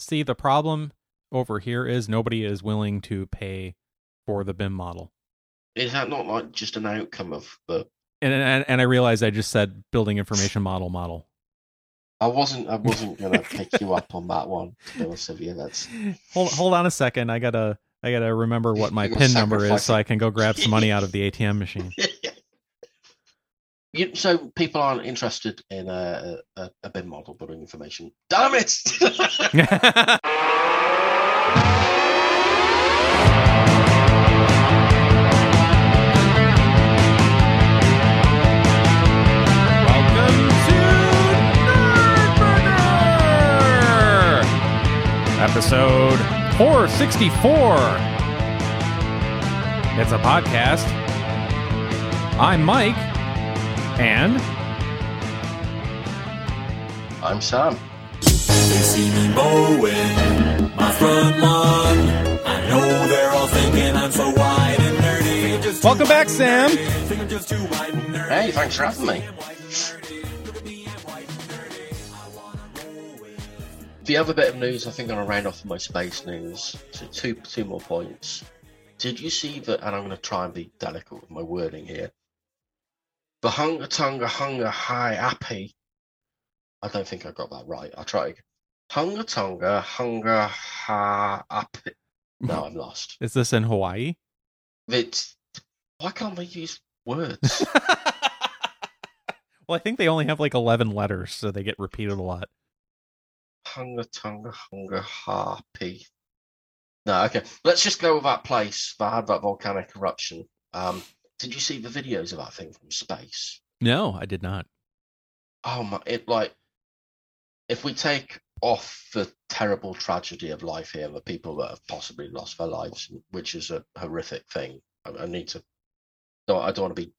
See, the problem over here is nobody is willing to pay for the BIM model. Is that not like just an outcome of the... And I realize I just said building information model. I wasn't gonna pick you up on that one, Sylvia. That's... Hold on a second. I gotta remember what my PIN number is so I can go grab some money out of the ATM machine. So people aren't interested in a BIM model building information. Damn it! Episode 464. It's a podcast. I'm Mike. And I'm Sam. They see me mowing my front lawn. I know they're all thinking I'm so wide and nerdy. Welcome back, Sam. Hey, thanks for having me. The other bit of news, I think I'm going to round off my space news. So two more points. Did you see that, and I'm going to try and be delicate with my wording here, the Hunga Tonga Hunga Ha'apai, I don't think I got that right. I'll try again. Hunga Tonga Hunga Ha'apai. No, I'm lost. Is this in Hawaii? Why can't they use words? Well, I think they only have like 11 letters, so they get repeated a lot. Hunga Tonga Hunga Ha'apai. No, okay. Let's just go with that place that had that volcanic eruption. Did you see the videos of that thing from space? No, I did not. Oh my! If we take off the terrible tragedy of life here, the people that have possibly lost their lives, which is a horrific thing. I don't want to be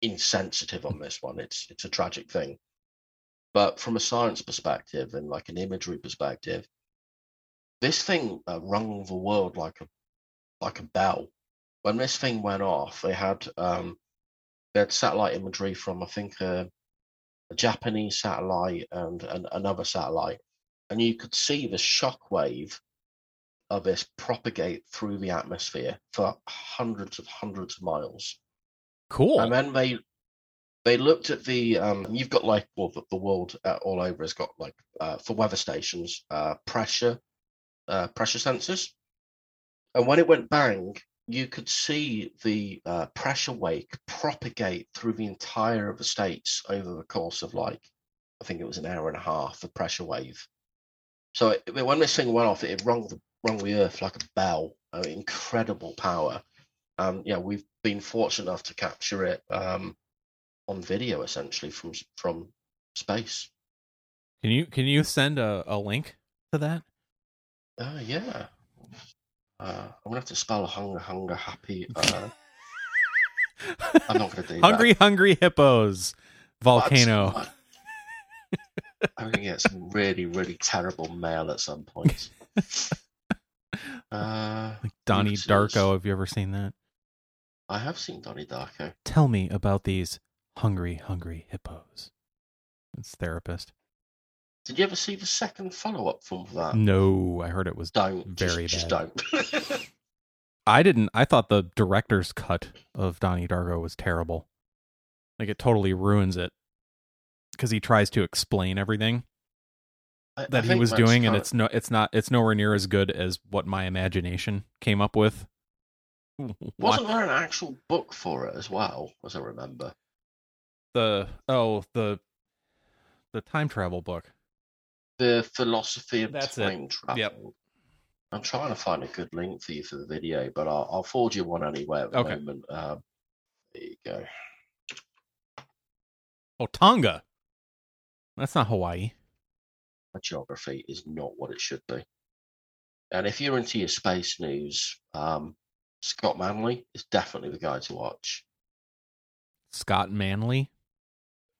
insensitive on this one. It's a tragic thing. But from a science perspective and like an imagery perspective, this thing rung the world like a bell. When this thing went off, they had satellite imagery from, I think, a Japanese satellite and another satellite. And you could see the shockwave of this propagate through the atmosphere for hundreds of miles. Cool. And then They looked at the, you've got the world all over has got for weather stations, pressure sensors. And when it went bang, you could see the pressure wake propagate through the entire of the states over the course of I think it was an hour and a half, the pressure wave. So when this thing went off, it rung the earth like a bell, incredible power. We've been fortunate enough to capture it. On video, essentially, from space. Can you send a link to that? Yeah. I'm gonna have to spell hunger happy. I'm not gonna do that. Hungry hippos volcano. I'm gonna get some really really terrible mail at some point. Like Donnie Darko. Have you ever seen that? I have seen Donnie Darko. Tell me about these. Hungry hippos. It's therapist. Did you ever see the second follow-up for that? No, I heard it was very bad. Just don't. I didn't. I thought the director's cut of Donnie Darko was terrible. Like, it totally ruins it because he tries to explain everything that he was doing, and it's nowhere near as good as what my imagination came up with. Wasn't there an actual book for it as well? As I remember. The time travel book, the philosophy of travel. Yep. I'm trying to find a good link for you for the video, but I'll forward you one anyway at the moment. There you go. Oh, Tonga. That's not Hawaii. My geography is not what it should be. And if you're into your space news, Scott Manley is definitely the guy to watch. Scott Manley?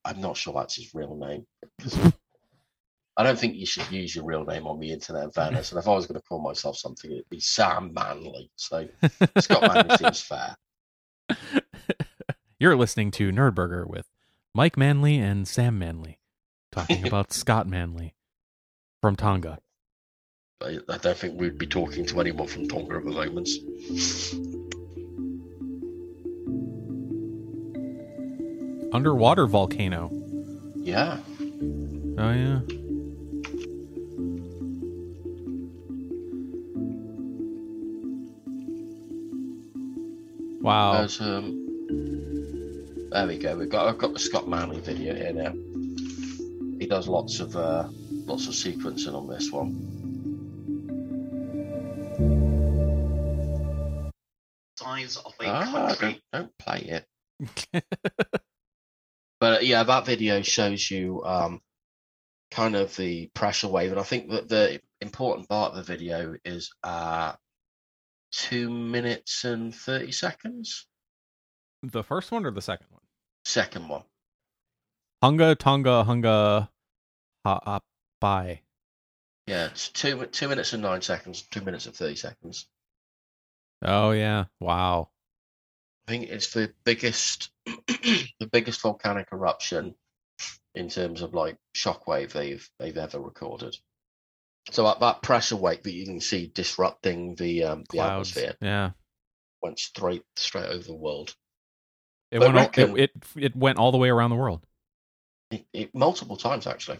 I'm not sure that's his real name. I don't think you should use your real name on the internet in fairness. And if I was going to call myself something, it'd be Sam Manley. So Scott Manley seems fair. You're listening to Nerd Burner with Mike Manley and Sam Manley talking about Scott Manley from Tonga. I don't think we'd be talking to anyone from Tonga at the moment. Underwater volcano. Yeah. Oh, yeah. Wow. There we go. I've got the Scott Manley video here now. He does lots of sequencing on this one. Size of a country. Don't play it. But yeah, that video shows you kind of the pressure wave, and I think that the important part of the video is 2 minutes and 30 seconds. The first one or the second one? Second one. Hunga Tonga Hunga Ha'apai. Yeah, it's 2 minutes and 9 seconds, 2 minutes and 30 seconds. Oh, yeah. Wow. I think it's the biggest the biggest volcanic eruption in terms of like shockwave they've ever recorded. So that pressure wave that you can see disrupting the clouds, atmosphere, yeah, went straight over the world. It went all the way around the world. It multiple times actually.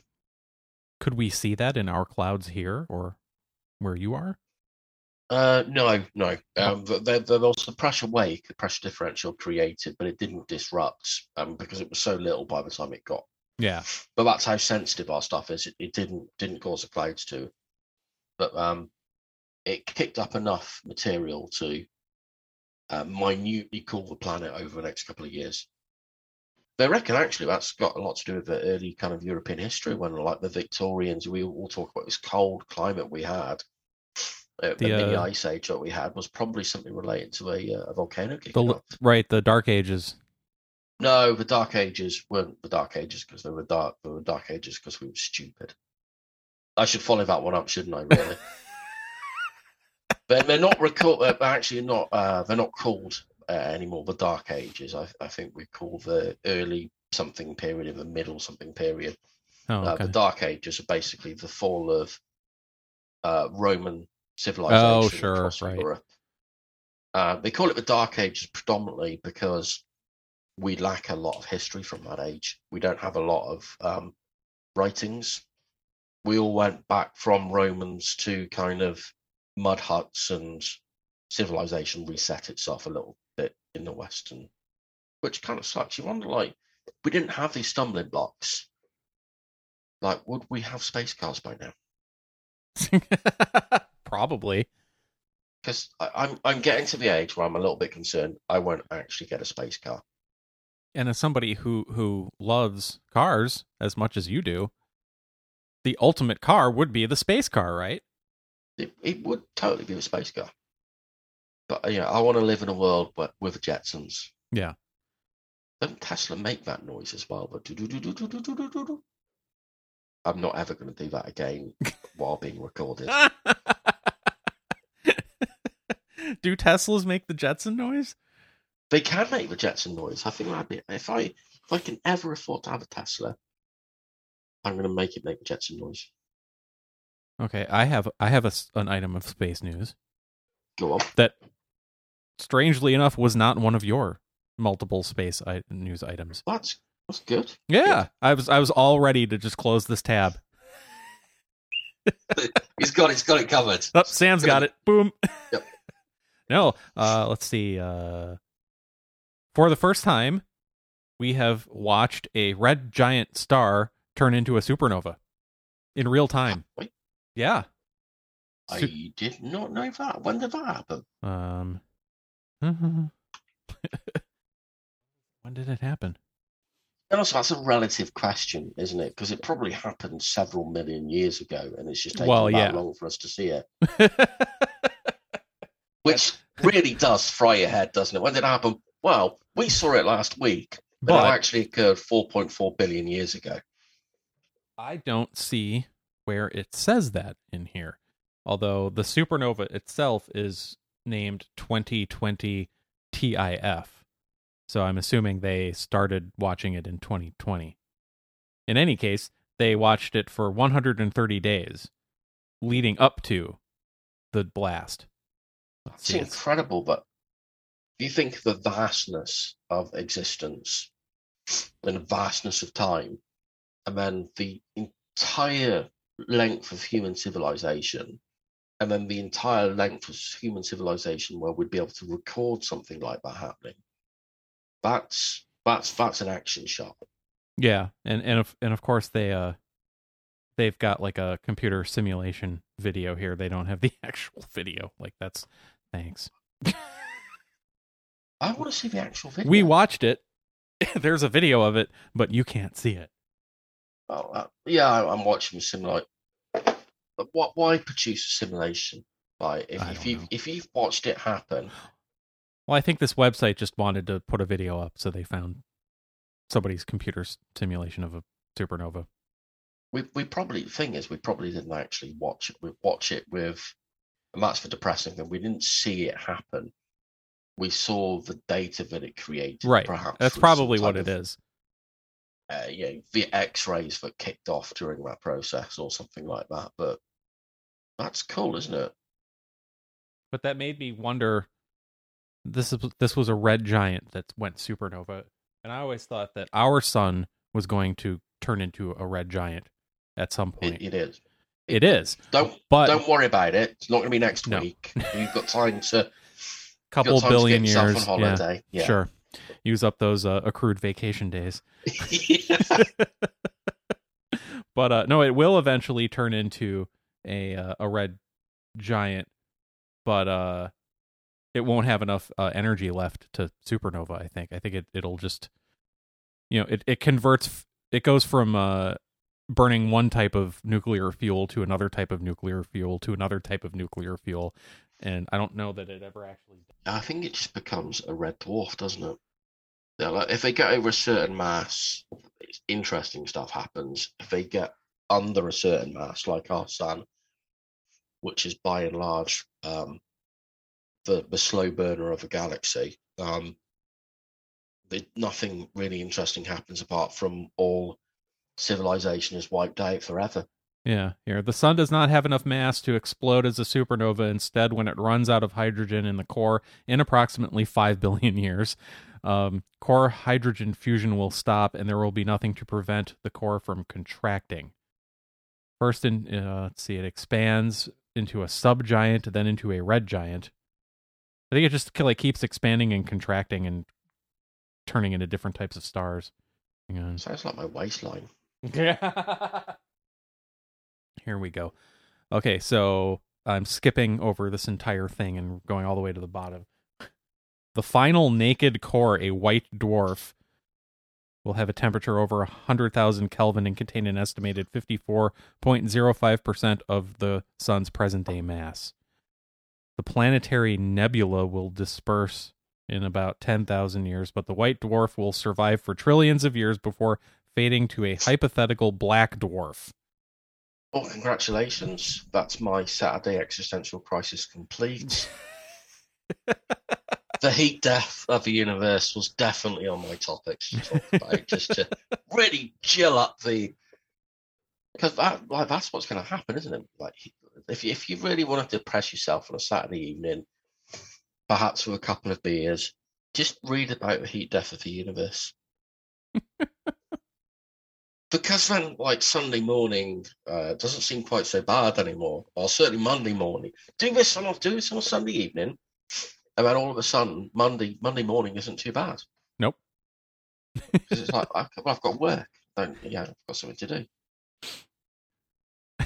Could we see that in our clouds here or where you are? No. There was a pressure wave, the pressure differential created, but it didn't disrupt because it was so little by the time it got. Yeah. But that's how sensitive our stuff is. It didn't cause the clouds to. But it kicked up enough material to minutely cool the planet over the next couple of years. They reckon actually that's got a lot to do with the early kind of European history when, like the Victorians, we all talk about this cold climate we had. The ice age that we had was probably something related to a volcano kicking off. Right, the Dark Ages. No, the Dark Ages weren't the Dark Ages because they were dark. They were Dark Ages because we were stupid. I should follow that one up, shouldn't I? Really? But they're not They're actually not. They're not called anymore the Dark Ages. I think we call the early something period and the middle something period. Oh, okay. The Dark Ages are basically the fall of Roman civilization across Europe. They call it the Dark Ages predominantly because we lack a lot of history from that age. We don't have a lot of writings. We all went back from Romans to kind of mud huts, and civilization reset itself a little bit in the West, which kind of sucks. You wonder, like, we didn't have these stumbling blocks. Like, would we have space cars by now? Probably, because I'm getting to the age where I'm a little bit concerned I won't actually get a space car. And as somebody who loves cars as much as you do, the ultimate car would be the space car, right? It would totally be the space car. But you know, I want to live in a world with the Jetsons. Yeah. Doesn't Tesla make that noise as well? But I'm not ever going to do that again while being recorded. Do Teslas make the Jetson noise? They can make the Jetson noise. I think that'd be, if I can ever afford to have a Tesla, I'm going to make it make the Jetson noise. Okay, I have an item of space news. Go on. That, strangely enough, was not one of your multiple space news items. That's good. Yeah, good. I was all ready to just close this tab. He's got it covered. Oh, Sam's got it. Boom. Yep. No, let's see. For the first time, we have watched a red giant star turn into a supernova in real time. Wait. Yeah. I did not know that. When did that happen? When did it happen? And also, that's a relative question, isn't it? Because it probably happened several million years ago, and it's just taken that long for us to see it. Which really does fry your head, doesn't it? When did it happen? Well, we saw it last week, but it actually occurred 4.4 billion years ago. I don't see where it says that in here. Although the supernova itself is named 2020 TIF. So I'm assuming they started watching it in 2020. In any case, they watched it for 130 days. leading up to the blast. It's incredible, but if you think the vastness of existence and the vastness of time, and then the entire length of human civilization, and then the entire length of human civilization where we'd be able to record something like that happening, that's an action shot. Yeah, and of course they've got like a computer simulation video here. They don't have the actual video. Like that's thanks. I want to see the actual video. We watched it. There's a video of it, but you can't see it. Oh, I'm watching simulation. What? Why produce a simulation? Like if you've watched it happen. Well, I think this website just wanted to put a video up, so they found somebody's computer simulation of a supernova. We probably didn't actually watch it. We watch it with, and that's the depressing thing. We didn't see it happen. We saw the data that it created. Right. Perhaps that's probably what it is. The X-rays that kicked off during that process or something like that. But that's cool, isn't it? But that made me wonder. This was a red giant that went supernova, and I always thought that our sun was going to turn into a red giant at some point. It is. It is. Don't worry about it. It's not going to be next week. You've got time to. Couple billion years. Yeah. Sure. Use up those accrued vacation days. But no, it will eventually turn into a red giant, but it won't have enough energy left to supernova, I think. I think it'll just, it converts, it goes from burning one type of nuclear fuel to another type of nuclear fuel to another type of nuclear fuel. And I don't know that it ever actually does. I think it just becomes a red dwarf, doesn't it? Yeah, like if they get over a certain mass, interesting stuff happens. If they get under a certain mass, like our sun, which is by and large the slow burner of a galaxy, nothing really interesting happens apart from all civilization is wiped out forever. Yeah, here. The sun does not have enough mass to explode as a supernova. Instead, when it runs out of hydrogen in the core in approximately 5 billion years, core hydrogen fusion will stop and there will be nothing to prevent the core from contracting. First, it expands into a subgiant, then into a red giant. I think it just keeps expanding and contracting and turning into different types of stars. Hang on. Sounds like my waistline. Yeah. Here we go. Okay, so I'm skipping over this entire thing and going all the way to the bottom. The final naked core, a white dwarf, will have a temperature over 100,000 Kelvin and contain an estimated 54.05% of the sun's present-day mass. The planetary nebula will disperse in about 10,000 years, but the white dwarf will survive for trillions of years before fading to a hypothetical black dwarf. Oh, congratulations. That's my Saturday existential crisis complete. The heat death of the universe was definitely on my topics to talk about, just to really chill up the... Because that's what's going to happen, isn't it? Like, if you really want to depress yourself on a Saturday evening, perhaps with a couple of beers, just read about the heat death of the universe. Because then, Sunday morning doesn't seem quite so bad anymore, or certainly Monday morning. Do this on Sunday evening, and then all of a sudden, Monday morning isn't too bad. Nope. Because it's like, I've got work. I've got something to do.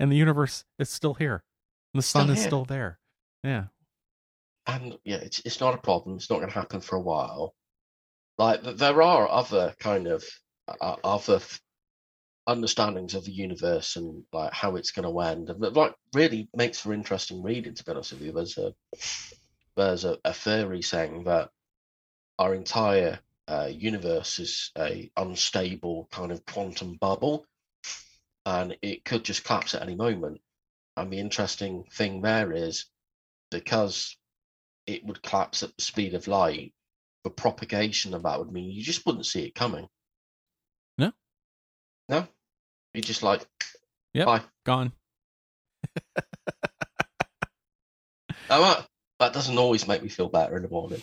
And the universe is still here. The sun is still there. Yeah. And, it's not a problem. It's not going to happen for a while. Like, there are other kind of understandings of the universe and like how it's going to end, and like really makes for interesting reading. To be honest with you, there's a theory saying that our entire universe is a unstable kind of quantum bubble, and it could just collapse at any moment. And the interesting thing there is because it would collapse at the speed of light. The propagation of that would mean you just wouldn't see it coming. No. You just Yeah, gone. That doesn't always make me feel better in the morning.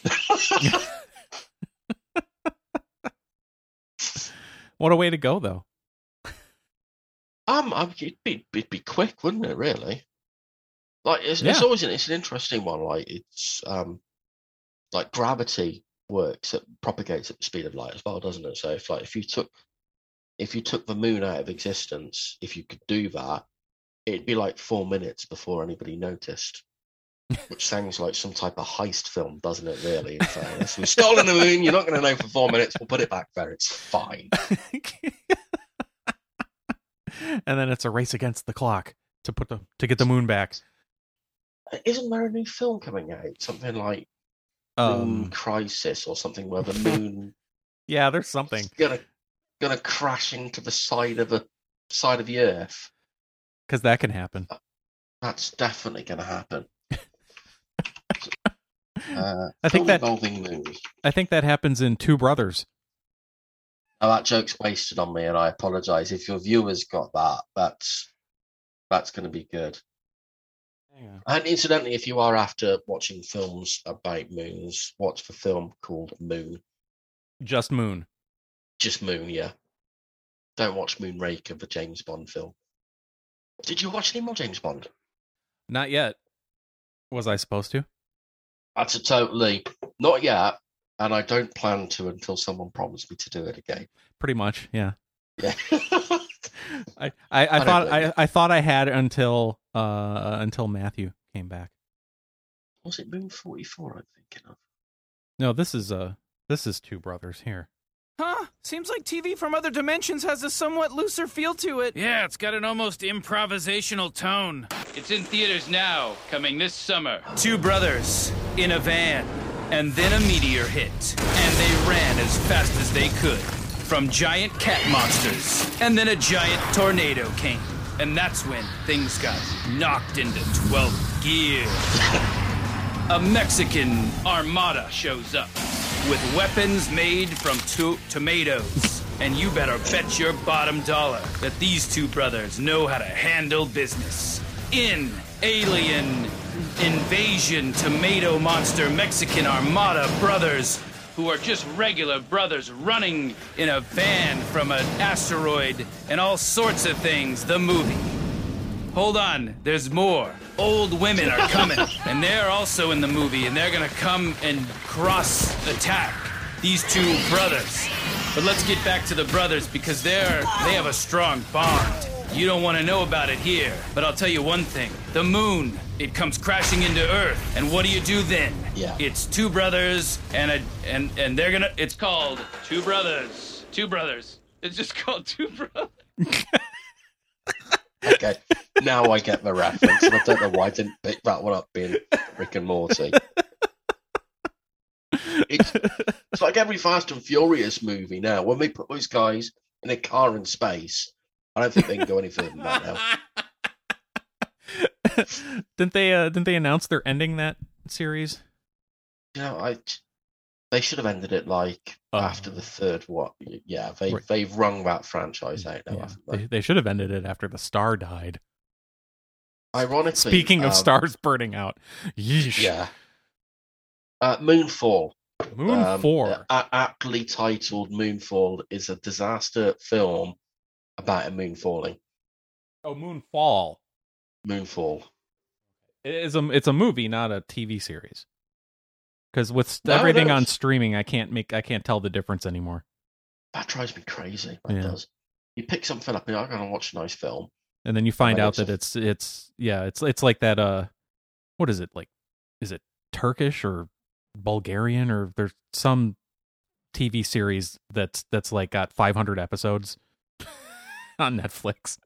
What a way to go, though. It'd be quick, wouldn't it? Really. Like it's an interesting one. Like it's like gravity works, it propagates at the speed of light as well, doesn't it? So if you took the moon out of existence, if you could do that, it'd be like 4 minutes before anybody noticed. Which sounds like some type of heist film, doesn't it? Really, in fairness, we've stolen the moon. You're not going to know for 4 minutes. We'll put it back there. It's fine. And then it's a race against the clock to get the moon back. Isn't there a new film coming out? Something like Moon Crisis or something where the moon. Yeah, there's something. It's gonna crash into the side of the Earth. Because that can happen. That's definitely gonna happen. I think that happens in Two Brothers. Oh, that joke's wasted on me, and I apologize. If your viewers got that, that's going to be good. Yeah. And incidentally, if you are after watching films about moons, watch the film called Moon. Just Moon. Just Moon, yeah. Don't watch Moonraker, the James Bond film. Did you watch any more James Bond? Not yet. Was I supposed to? That's a totally... Not yet. And I don't plan to until someone promised me to do it again. Pretty much, yeah. I thought I had until Matthew came back. Was it Moon 44? I'm thinking of. No, this is Two Brothers here. Huh? Seems like TV from other dimensions has a somewhat looser feel to it. Yeah, it's got an almost improvisational tone. It's in theaters now, coming this summer. Two brothers in a van. And then a meteor hit, and they ran as fast as they could from giant cat monsters. And then a giant tornado came, and that's when things got knocked into 12th gear. A Mexican armada shows up with weapons made from two tomatoes. And you better bet your bottom dollar that these two brothers know how to handle business. In Alien Invasion Tomato Monster Mexican Armada brothers, who are just regular brothers running in a van from an asteroid and all sorts of things, the movie. Hold on, there's more. Old women are coming, and they're also in the movie, and they're gonna come and cross-attack these two brothers. But let's get back to the brothers, because they have a strong bond. You don't want to know about it here, but I'll tell you one thing. The moon, it comes crashing into Earth, and what do you do then? Yeah. It's two brothers, and they're gonna... It's called Two Brothers. Two Brothers. It's just called Two Brothers. Okay, now I get the reference, and I don't know why I didn't pick that one up being Rick and Morty. It's like every Fast and Furious movie now. When they put those guys in a car in space... I don't think they can go any further than that now. Didn't they announce they're ending that series? You know, they should have ended it like after the third. What? Yeah, they've rung that franchise out now. Yeah. They should have ended it after the star died. Ironically, speaking of stars burning out, yeesh. Yeah. Moonfall. Moonfall, aptly titled Moonfall, is a disaster film. About a moon falling. Oh, Moonfall. Moonfall. It's a movie, not a TV series. Because with everything on streaming, I can't tell the difference anymore. That drives me crazy. That does. You pick something up, and I'm gonna watch a nice film, and then you find out that it's like that. What is it like? Is it Turkish or Bulgarian or there's some TV series that's like got 500 episodes. On Netflix.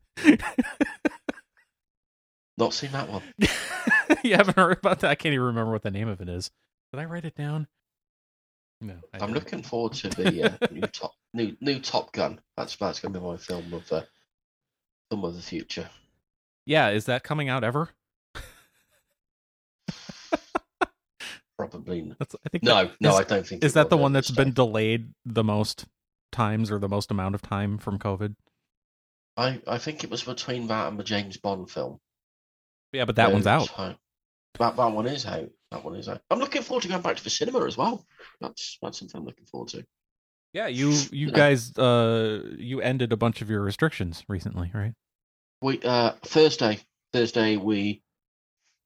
Not seen that one. You haven't heard about that? I can't even remember what the name of it is. Did I write it down? No. I'm looking forward to the new Top Gun. That's going to be my film of the future. Yeah, is that coming out ever? Probably not. I don't think. Is that the one that's been delayed the most times or the most amount of time from COVID? I think it was between that and the James Bond film. Yeah, but that one's out. So that one is out. That one is out. I'm looking forward to going back to the cinema as well. That's something I'm looking forward to. Yeah, you guys you ended a bunch of your restrictions recently, right? We Thursday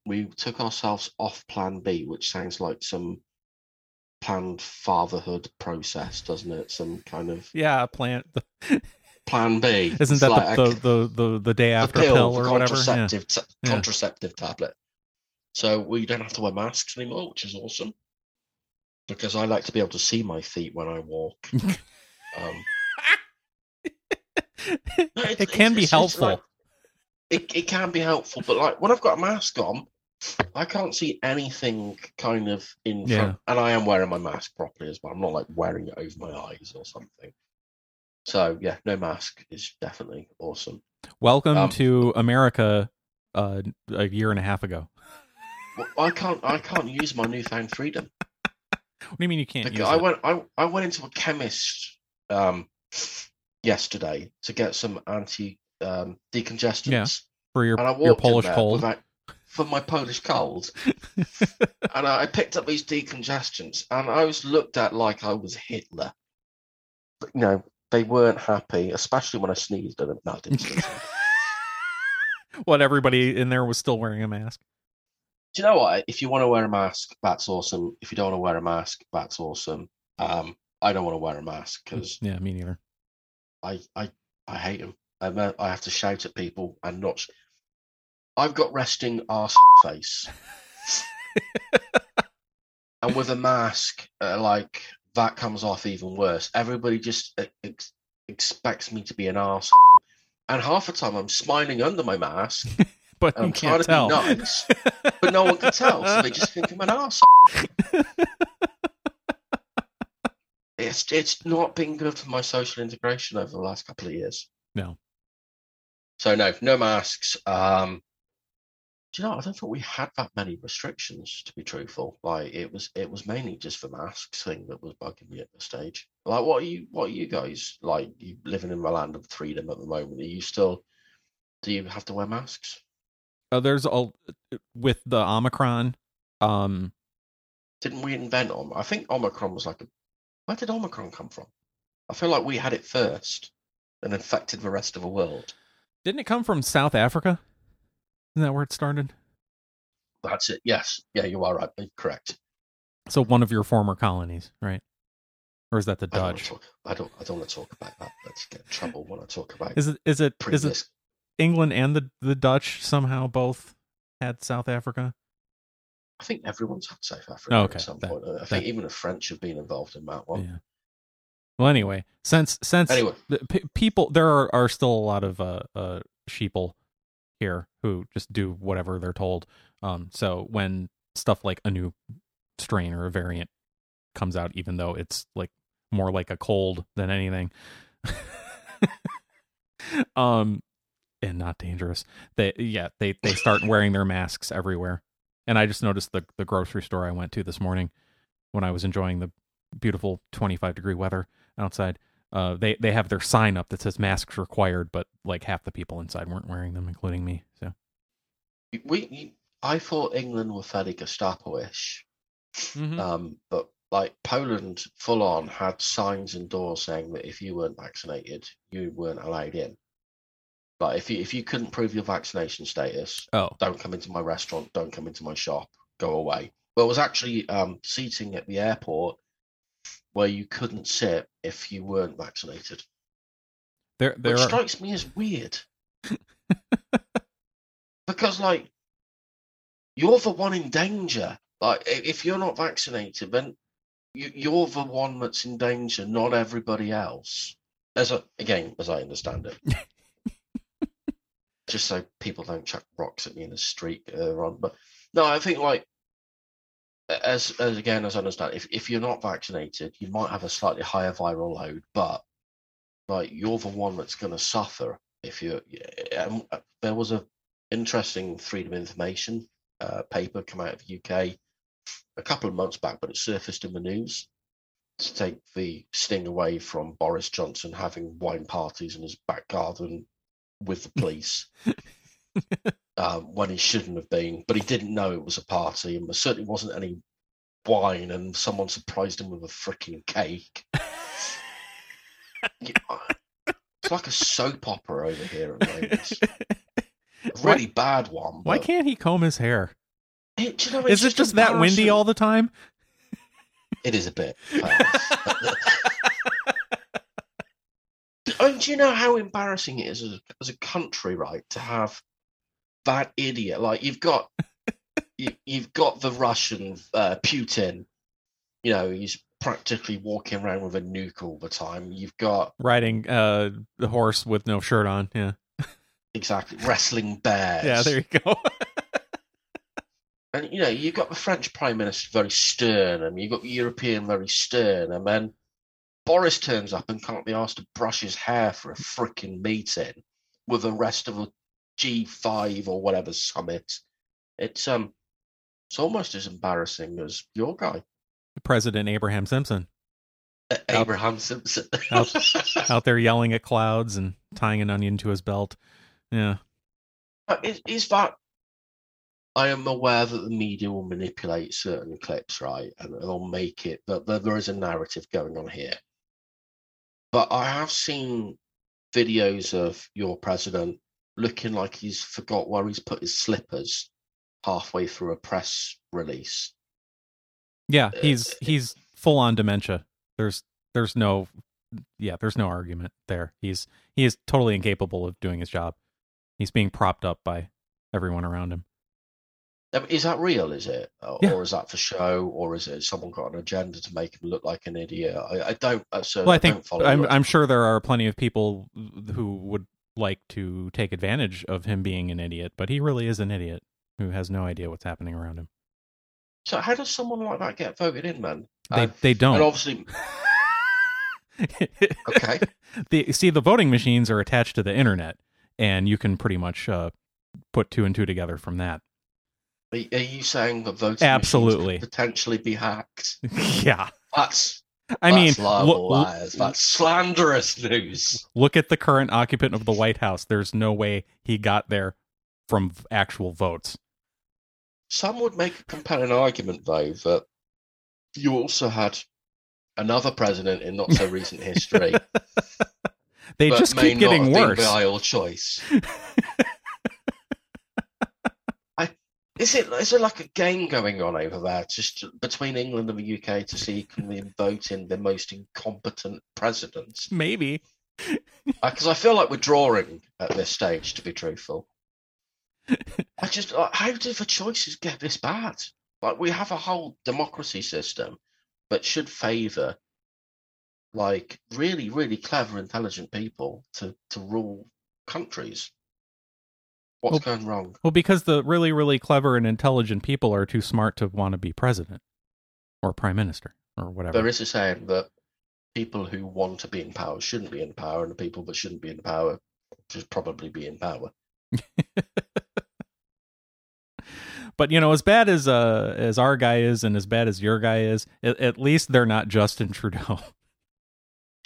we took ourselves off Plan B, which sounds like some planned fatherhood process, doesn't it? Some kind of Plan B. Isn't that like the day after pill or whatever? Contraceptive tablet. So we don't have to wear masks anymore, which is awesome. Because I like to be able to see my feet when I walk. It can be helpful. Like, it can be helpful, but like when I've got a mask on, I can't see anything kind of in front. And I am wearing my mask properly as well. I'm not like wearing it over my eyes or something. So yeah, no mask is definitely awesome. Welcome to America a year and a half ago. Well, I can't use my newfound freedom. What do you mean you can't? Because I went into a chemist yesterday to get some anti-decongestants for your Polish cold. For my Polish cold, and I picked up these decongestants, and I was looked at like I was Hitler. But you know, they weren't happy, especially when I sneezed. I didn't sneeze. What, everybody in there was still wearing a mask? Do you know what? If you want to wear a mask, that's awesome. If you don't want to wear a mask, that's awesome. I don't want to wear a mask because me neither. I hate them. I have to shout at people and not. I've got resting arse face, and with a mask, like that comes off even worse. Everybody just expects me to be an arse, and half the time I'm smiling under my mask, but I'm trying to be nice, but no one can tell, so they just think I'm an arse. It's not been good for my social integration over the last couple of years. No, so no masks. Do you know, I don't think we had that many restrictions, to be truthful. Like it was mainly just the masks thing that was bugging me at the stage. Like, what are you guys like? You living in the land of freedom at the moment? Do you have to wear masks? With the Omicron. Didn't we invent Omicron? I think Omicron was like where did Omicron come from? I feel like we had it first and infected the rest of the world. Didn't it come from South Africa? Isn't that where it started? That's it, yes. Yeah, you are right. Correct. So one of your former colonies, right? Or is that the Dutch? I don't want to talk about that. Let's get in trouble when I talk about Is it England and the Dutch somehow both had South Africa? I think everyone's had South Africa at some point. I think even the French have been involved in that one. Yeah. Well, anyway, since people, there are still a lot of sheeple here who just do whatever they're told. So when stuff like a new strain or a variant comes out, even though it's like more like a cold than anything, and not dangerous, they start wearing their masks everywhere. And I just noticed the grocery store I went to this morning when I was enjoying the beautiful 25-degree weather outside. They have their sign up that says masks required, but like half the people inside weren't wearing them, including me. So I thought England were fairly Gestapo-ish, but like Poland, full on had signs indoors saying that if you weren't vaccinated, you weren't allowed in. But if you couldn't prove your vaccination status, don't come into my restaurant, don't come into my shop, go away. Well, it was actually seating at the airport where you couldn't sit if you weren't vaccinated. Which strikes me as weird. Because, like, you're the one in danger. Like, if you're not vaccinated, then you're the one that's in danger, not everybody else. As I understand it. Just so people don't chuck rocks at me in the street. But no, I think, like, As I understand, if you're not vaccinated, you might have a slightly higher viral load, but like you're the one that's going to suffer. There was an interesting freedom of information paper come out of the UK a couple of months back, but it surfaced in the news to take the sting away from Boris Johnson having wine parties in his back garden with the police when he shouldn't have been, but he didn't know it was a party, and there certainly wasn't any wine, and someone surprised him with a freaking cake. You know, it's like a soap opera over here at Vegas. Really bad one. Why can't he comb his hair? You know, is it just that windy all the time? It is a bit. I mean, do you know how embarrassing it is as a country, right, to have that idiot? Like, you've got the Russian Putin. You know, he's practically walking around with a nuke all the time. You've got riding the horse with no shirt on. Yeah, exactly. Wrestling bears. Yeah, there you go. And, you know, you've got the French Prime Minister very stern, and you've got the European very stern, and then Boris turns up and can't be asked to brush his hair for a freaking meeting with the rest of a G5 or whatever summit. It's almost as embarrassing as your guy, President Abraham Simpson. Simpson. out there yelling at clouds and tying an onion to his belt. Yeah. Is that... I am aware that the media will manipulate certain clips, right? And they'll make it that there is a narrative going on here. But I have seen videos of your president looking like he's forgot where he's put his slippers halfway through a press release. Yeah, he's full on dementia. There's no argument there. He is totally incapable of doing his job. He's being propped up by everyone around him. Is that real, is it? Yeah. Or is that for show? Or is it someone got an agenda to make him look like an idiot? I'm sure there are plenty of people who would like to take advantage of him being an idiot, but he really is an idiot who has no idea what's happening around him. So how does someone like that get voted in, man? They don't. And obviously... Okay. The voting machines are attached to the internet, and you can pretty much put two and two together from that. Are you saying that voting machines could potentially be hacked? Yeah. That's lies. That's slanderous news. Look at the current occupant of the White House. There's no way he got there from actual votes. Some would make a compelling argument, though, that you also had another president in not so recent history. They just keep getting worse. But may not have been by choice. Is it like a game going on over there, just between England and the UK, to see can we vote in the most incompetent presidents? Maybe, because I feel like we're drawing at this stage. To be truthful, how do the choices get this bad? Like, we have a whole democracy system that should favour like really, really clever, intelligent people to rule countries. What's going wrong? Well, because the really, really clever and intelligent people are too smart to want to be president or prime minister or whatever. There is a saying that people who want to be in power shouldn't be in power, and the people that shouldn't be in power should probably be in power. But, you know, as bad as our guy is and as bad as your guy is, at least they're not Justin Trudeau.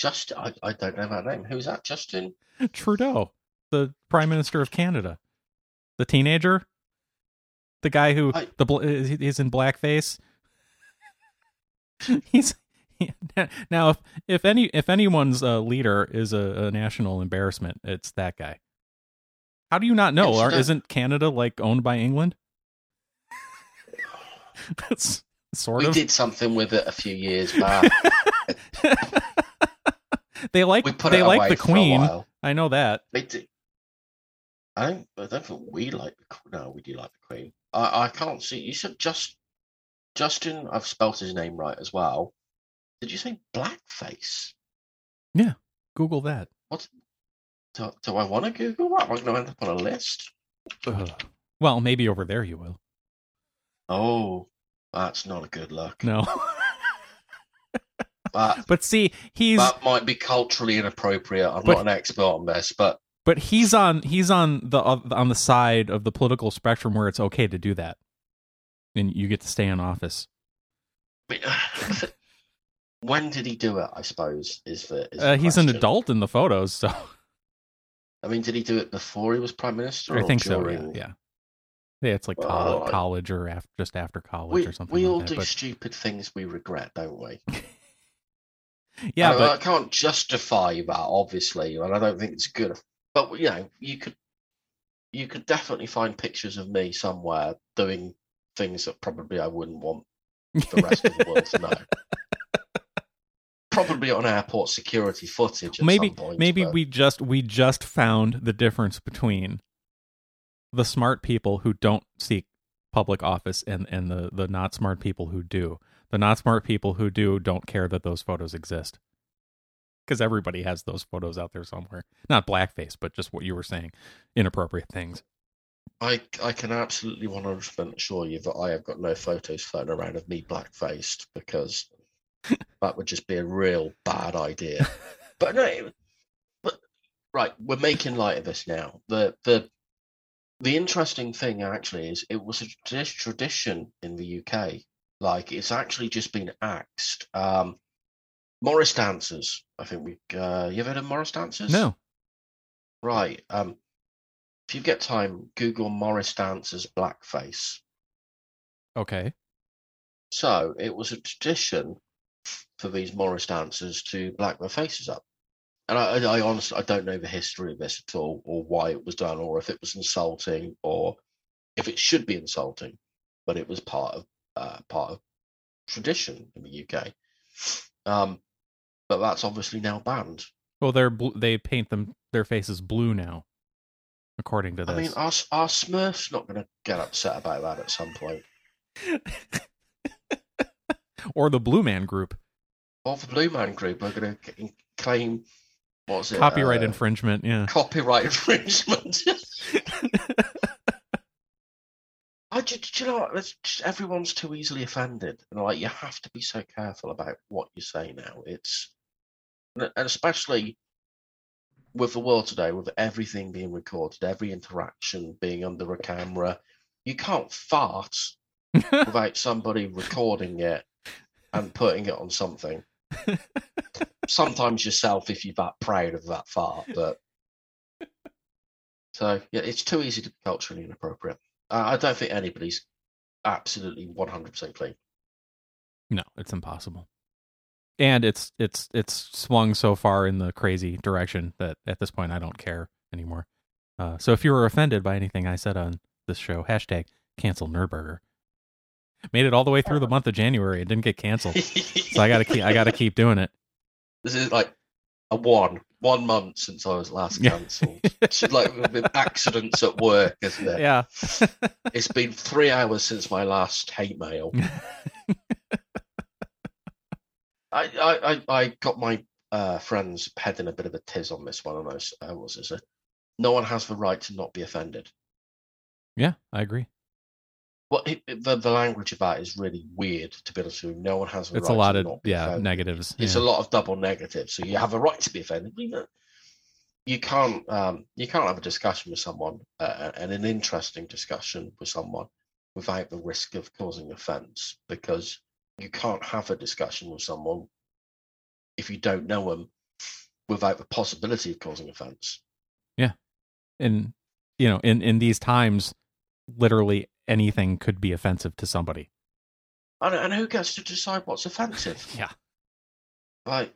I don't know that name. Who's that, Justin? Trudeau, the Prime Minister of Canada. The teenager? The guy who he's in blackface? Now, if anyone's leader is a national embarrassment, it's that guy. How do you not know? Isn't Canada like owned by England? That's we did something with it a few years back. They like the Queen. I know that. They did. I don't think we like the Queen. No, we do like the Queen. I can't see. You said Justin, I've spelt his name right as well. Did you say blackface? Yeah. Google that. What? Do I want to Google that? I'm going to end up on a list. Well, maybe over there you will. Oh, that's not a good look. No. But see, that might be culturally inappropriate. I'm not an expert on this, but... But he's on the side of the political spectrum where it's okay to do that, and you get to stay in office. When did he do it? I suppose is the. He's an adult in the photos, so. I mean, did he do it before he was prime minister? I think so. Yeah, it's like college or just after college or something. We all do stupid things we regret, don't we? Yeah, I can't justify that, obviously, and I don't think it's good. But you know, you could definitely find pictures of me somewhere doing things that probably I wouldn't want the rest of the world to know. Probably on airport security footage. At some point, we just found the difference between the smart people who don't seek public office and the not smart people who do. The not smart people who do don't care that those photos exist, because everybody has those photos out there somewhere. Not blackface, but just what you were saying, inappropriate things. I can absolutely 100% assure you that I have got no photos floating around of me blackfaced, because that would just be a real bad idea. But right, we're making light of this now. The interesting thing actually is it was a tradition in the UK. Like, it's actually just been axed. Morris dancers, I think you ever heard of Morris dancers? No. Right. If you get time, Google Morris dancers blackface. Okay. So it was a tradition for these Morris dancers to black their faces up. And I honestly, I don't know the history of this at all, or why it was done, or if it was insulting, or if it should be insulting, but it was part of tradition in the UK. But that's obviously now banned. Well, they paint their faces blue now, according to this. I mean, our Smurf's not going to get upset about that at some point. Or the Blue Man Group. Or the Blue Man Group are going to claim, what's it? Copyright infringement, yeah. Copyright infringement. Do you know what? Everyone's too easily offended, and like, you have to be so careful about what you say now. And especially with the world today, with everything being recorded, every interaction being under a camera, you can't fart without somebody recording it and putting it on something. Sometimes yourself, if you're that proud of that fart, but so yeah, it's too easy to be culturally inappropriate. I don't think anybody's absolutely 100% clean. No, it's impossible. And it's swung so far in the crazy direction that at this point I don't care anymore. So if you were offended by anything I said on this show, #CancelNerdBurger. Made it all the way through the month of January. It didn't get canceled, so I gotta keep doing it. This is like a one month since I was last cancelled. It's like with accidents at work, isn't it? Yeah. It's been 3 hours since my last hate mail. I got my friends head in a bit of a tiz on this one, and no one has the right to not be offended. Yeah, I agree. Well, the language of that is really weird, to be honest with you. No one has a right to not be offended. It's a lot of negatives. It's a lot of double negatives. So you have a right to be offended. You can't have a discussion with someone, and an interesting discussion with someone, without the risk of causing offence, because you can't have a discussion with someone if you don't know them without the possibility of causing offence. Yeah. And, you know, in these times, literally anything could be offensive to somebody. And who gets to decide what's offensive? Yeah. Like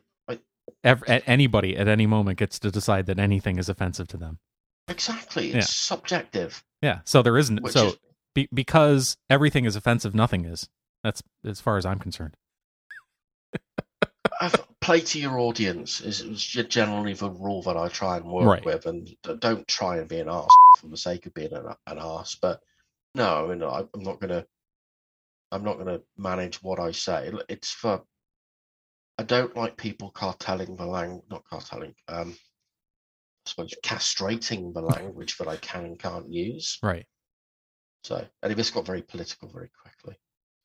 anybody at any moment gets to decide that anything is offensive to them. Exactly. It's subjective. Yeah. So there isn't. Because everything is offensive, nothing is. That's as far as I'm concerned. Play to your audience is generally the rule that I try and work with, and don't try and be an arse for the sake of being an arse. But no, I mean, I'm not gonna manage what I say. It's for. I don't like people cartelling the language. Not cartelling. I suppose castrating the language that I can and can't use. Right. So, and this got very political very quickly.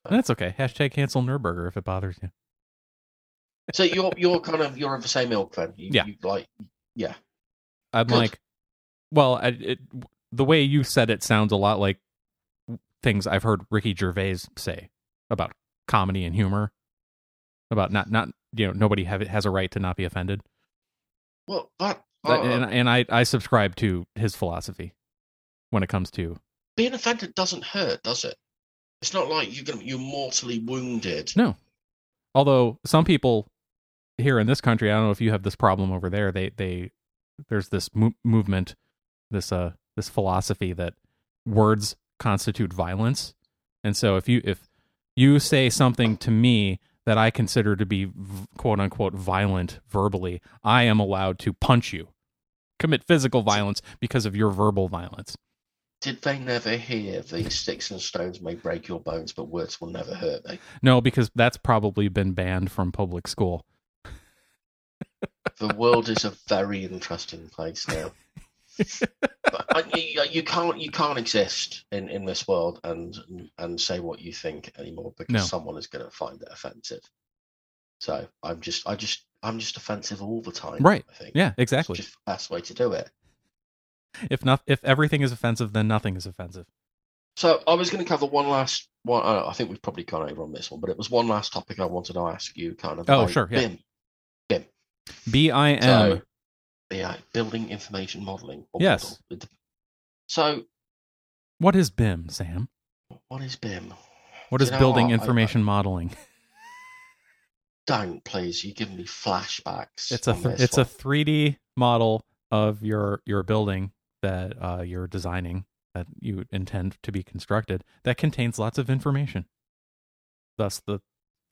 That's okay. #CancelNerdBurger if it bothers you. So you're of the same ilk then. I'm good. The way you said it sounds a lot like things I've heard Ricky Gervais say about comedy and humor, about not nobody has a right to not be offended. Well, that And I subscribe to his philosophy when it comes to being offended. Doesn't hurt, does it? It's not like you're mortally wounded. No. Although some people here in this country, I don't know if you have this problem over there. There's this movement, this philosophy that words constitute violence, and so if you say something to me that I consider to be quote unquote violent verbally, I am allowed to punch you, commit physical violence because of your verbal violence. Did they never hear the sticks and stones may break your bones, but words will never hurt me? No, because that's probably been banned from public school. The world is a very interesting place now. You can't exist in this world and say what you think anymore, because someone is going to find it offensive. So I'm just offensive all the time, right? I think. Yeah, exactly. It's just the best way to do it. If everything is offensive, then nothing is offensive. So I was going to cover one last one. I think we've probably gone over on this one, but it was one last topic I wanted to ask you. Kind of. Oh, like, sure. Yeah. BIM. So, yeah, building information modeling. Yes. Model. So, what is BIM, Sam? What is BIM? What is building information modeling? Don't, please. You give me flashbacks. It's a 3D model of your building that you're designing, that you intend to be constructed, that contains lots of information. Thus, the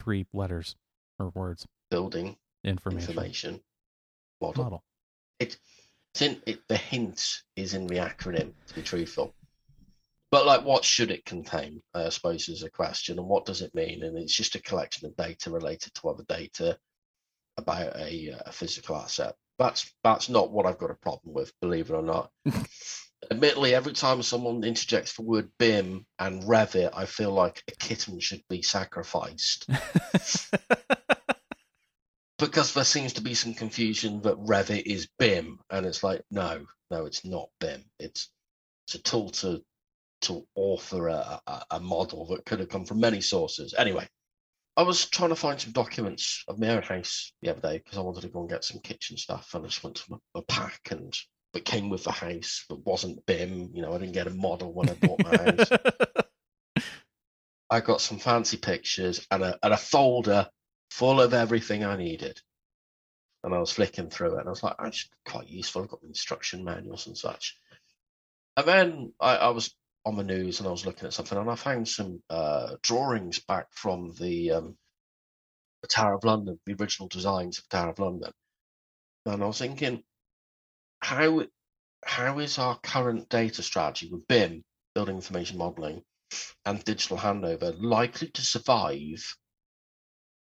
three letters or words. Building information model. The hint is in the acronym, to be truthful. But like, what should it contain, I suppose, is a question, and what does it mean? And it's just a collection of data related to other data about a physical asset. That's not what I've got a problem with, believe it or not. Admittedly, every time someone interjects the word BIM and Revit, I feel like a kitten should be sacrificed. Because there seems to be some confusion that Revit is BIM, and it's like, no, it's not BIM. It's a tool to author a model that could have come from many sources. Anyway, I was trying to find some documents of my own house the other day because I wanted to go and get some kitchen stuff, and I just went to my pack, and it came with the house that wasn't BIM. You know, I didn't get a model when I bought my house. I got some fancy pictures and a folder full of everything I needed. And I was flicking through it, and I was like, actually quite useful. I've got the instruction manuals and such. And then I was on the news, and I was looking at something, and I found some drawings back from the Tower of London, the original designs of the Tower of London. And I was thinking, how is our current data strategy with BIM, building information modelling, and digital handover likely to survive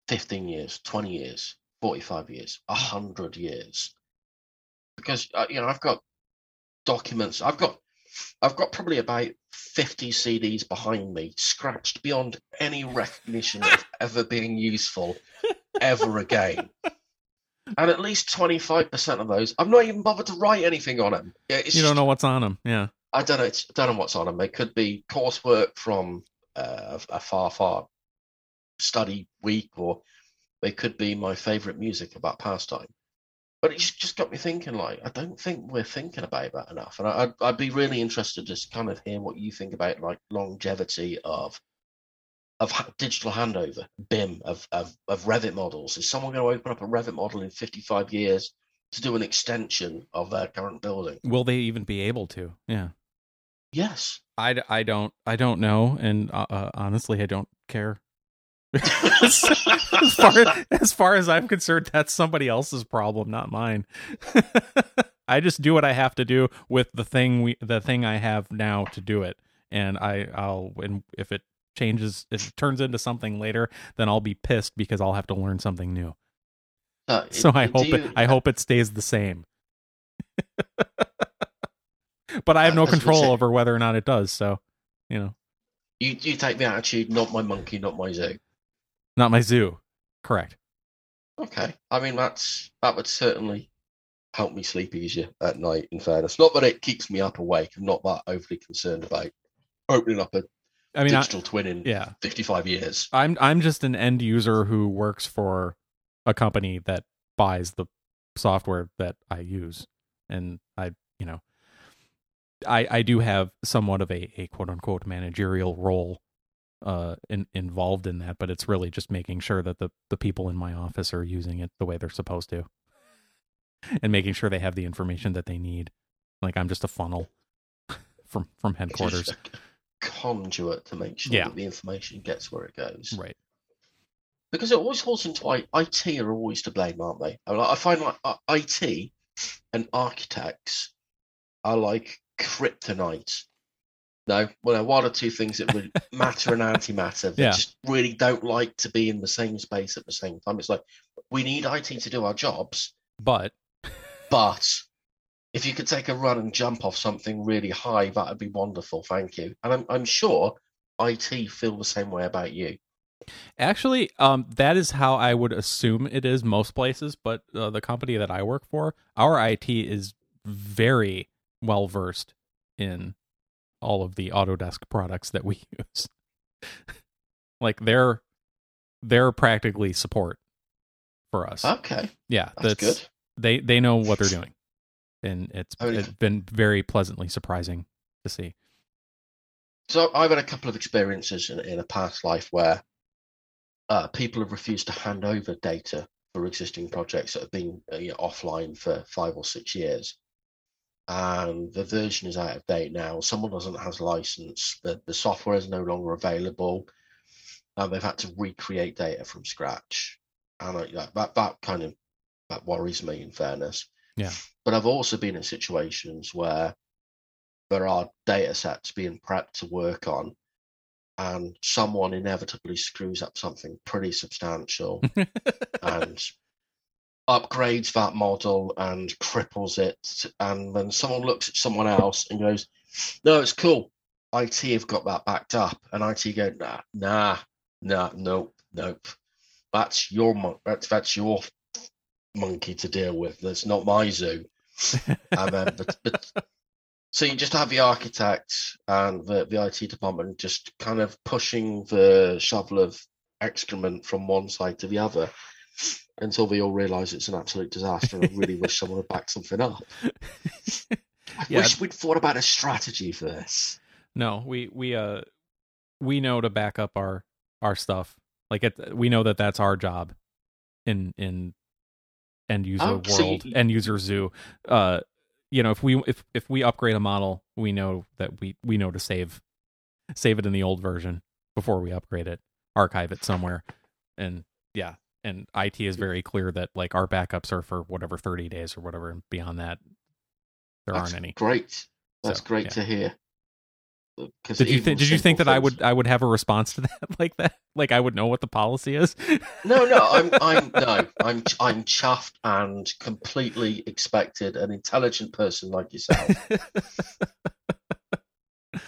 15 years, 20 years, 45 years, 100 years? Because, I've got documents. I've got probably about 50 CDs behind me, scratched beyond any recognition of ever being useful ever again. And at least 25% of those, I've not even bothered to write anything on them. You don't know what's on them, yeah. I don't know. I don't know what's on them. They could be coursework from a far, far study week, or they could be my favorite music about pastime. But it just got me thinking, like, I don't think we're thinking about that enough. And I'd be really interested to just kind of hear what you think about, like, longevity of digital handover, BIM, of Revit models. Is someone going to open up a Revit model in 55 years to do an extension of their current building? Will they even be able to? Yeah. Yes. I don't know, and honestly, I don't care. as far as I'm concerned, that's somebody else's problem, not mine. I just do what I have to do with the thing I have now to do it, and I'll if it changes, if it turns into something later, then I'll be pissed because I'll have to learn something new. I hope it stays the same. But I have no control over whether or not it does. So, you take the attitude, not my monkey, not my zoo. Not my zoo. Correct. Okay. I mean, that would certainly help me sleep easier at night, in fairness. Not that it keeps me up awake. I'm not that overly concerned about opening up a digital twin in 55 years. I'm just an end user who works for a company that buys the software that I use. And I do have somewhat of a quote unquote managerial role involved in that, but it's really just making sure that the people in my office are using it the way they're supposed to, and making sure they have the information that they need. Like, I'm just a funnel from headquarters. Just a conduit to make sure that the information gets where it goes. Right. Because it always falls into IT are always to blame, aren't they? I find like IT and architects are like kryptonite. One or two things that really matter and antimatter. They just really don't like to be in the same space at the same time. It's like, we need IT to do our jobs. But if you could take a run and jump off something really high, that would be wonderful. Thank you. And I'm sure IT feel the same way about you. Actually, that is how I would assume it is most places. But the company that I work for, our IT is very well versed in all of the Autodesk products that we use. Like they're practically support for us. Okay. Yeah, that's good. They know what they're doing. And it's been very pleasantly surprising to see. So I've had a couple of experiences in a past life where people have refused to hand over data for existing projects that have been offline for 5 or 6 years. And the version is out of date now. Someone has a license. The software is no longer available. And they've had to recreate data from scratch. And that worries me, in fairness. Yeah. But I've also been in situations where there are data sets being prepped to work on, and someone inevitably screws up something pretty substantial and upgrades that model and cripples it. And then someone looks at someone else and goes, no, it's cool. IT have got that backed up. And IT go, nope. That's your monkey to deal with. That's not my zoo. And then, so you just have the architect and the IT department just kind of pushing the shovel of excrement from one side to the other until they all realise it's an absolute disaster. And I really wish someone had backed something up. I wish we'd thought about a strategy for this. No, we know to back up our stuff. Like we know that that's our job in end user world, end user zoo. If we upgrade a model, we know that we know to save it in the old version before we upgrade it, archive it somewhere, and IT is very clear that like our backups are for whatever 30 days or whatever, and beyond that aren't any. Great, that's great to hear. Did you think that I would have a response to that like that? Like I would know what the policy is? No, I'm chuffed and completely expected an intelligent person like yourself.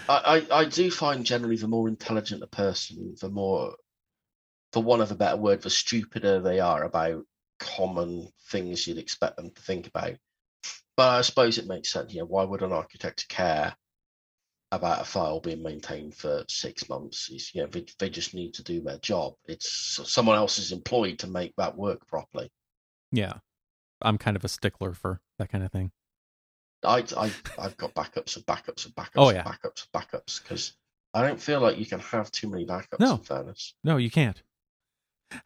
I do find generally the more intelligent a person, the more, for want of a better word, the stupider they are about common things you'd expect them to think about. But I suppose it makes sense. Why would an architect care about a file being maintained for 6 months? They just need to do their job. It's someone else is employed to make that work properly. Yeah. I'm kind of a stickler for that kind of thing. I've got backups. Oh, yeah. Backups. Because I don't feel like you can have too many backups, in fairness. No, you can't.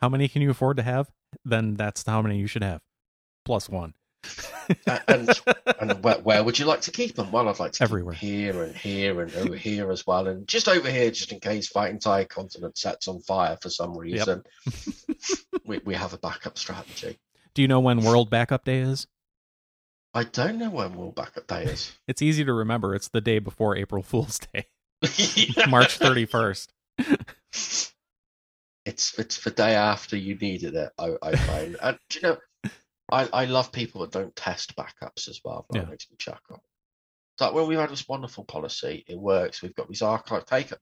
How many can you afford to have? Then that's how many you should have. Plus one. and where would you like to keep them? Well, I'd like to everywhere. Keep here and over here as well, and just over here, just in case that entire continent sets on fire for some reason. Yep. we have a backup strategy. Do you know when World Backup Day is? I don't know when World Backup Day is. It's easy to remember. It's the day before April Fool's Day. March 31st. It's the day after you needed it, I find. And do you know, I love people that don't test backups as well. That makes me chuckle. It's like, well, we've had this wonderful policy. It works. We've got these archive tapes.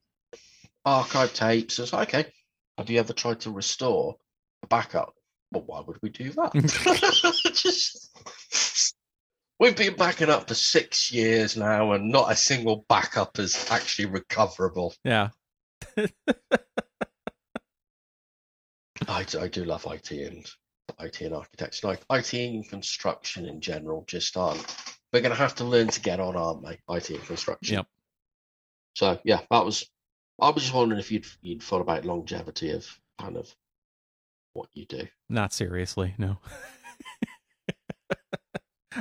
It's like, okay, have you ever tried to restore a backup? Well, why would we do that? We've been backing up for 6 years now, and not a single backup is actually recoverable. Yeah. I do love IT and architects, like IT and construction in general, just aren't we're going to have to learn to get on, aren't we? IT and construction. Yep. So yeah, that was. I was just wondering if you'd thought about longevity of kind of what you do. Not seriously, no.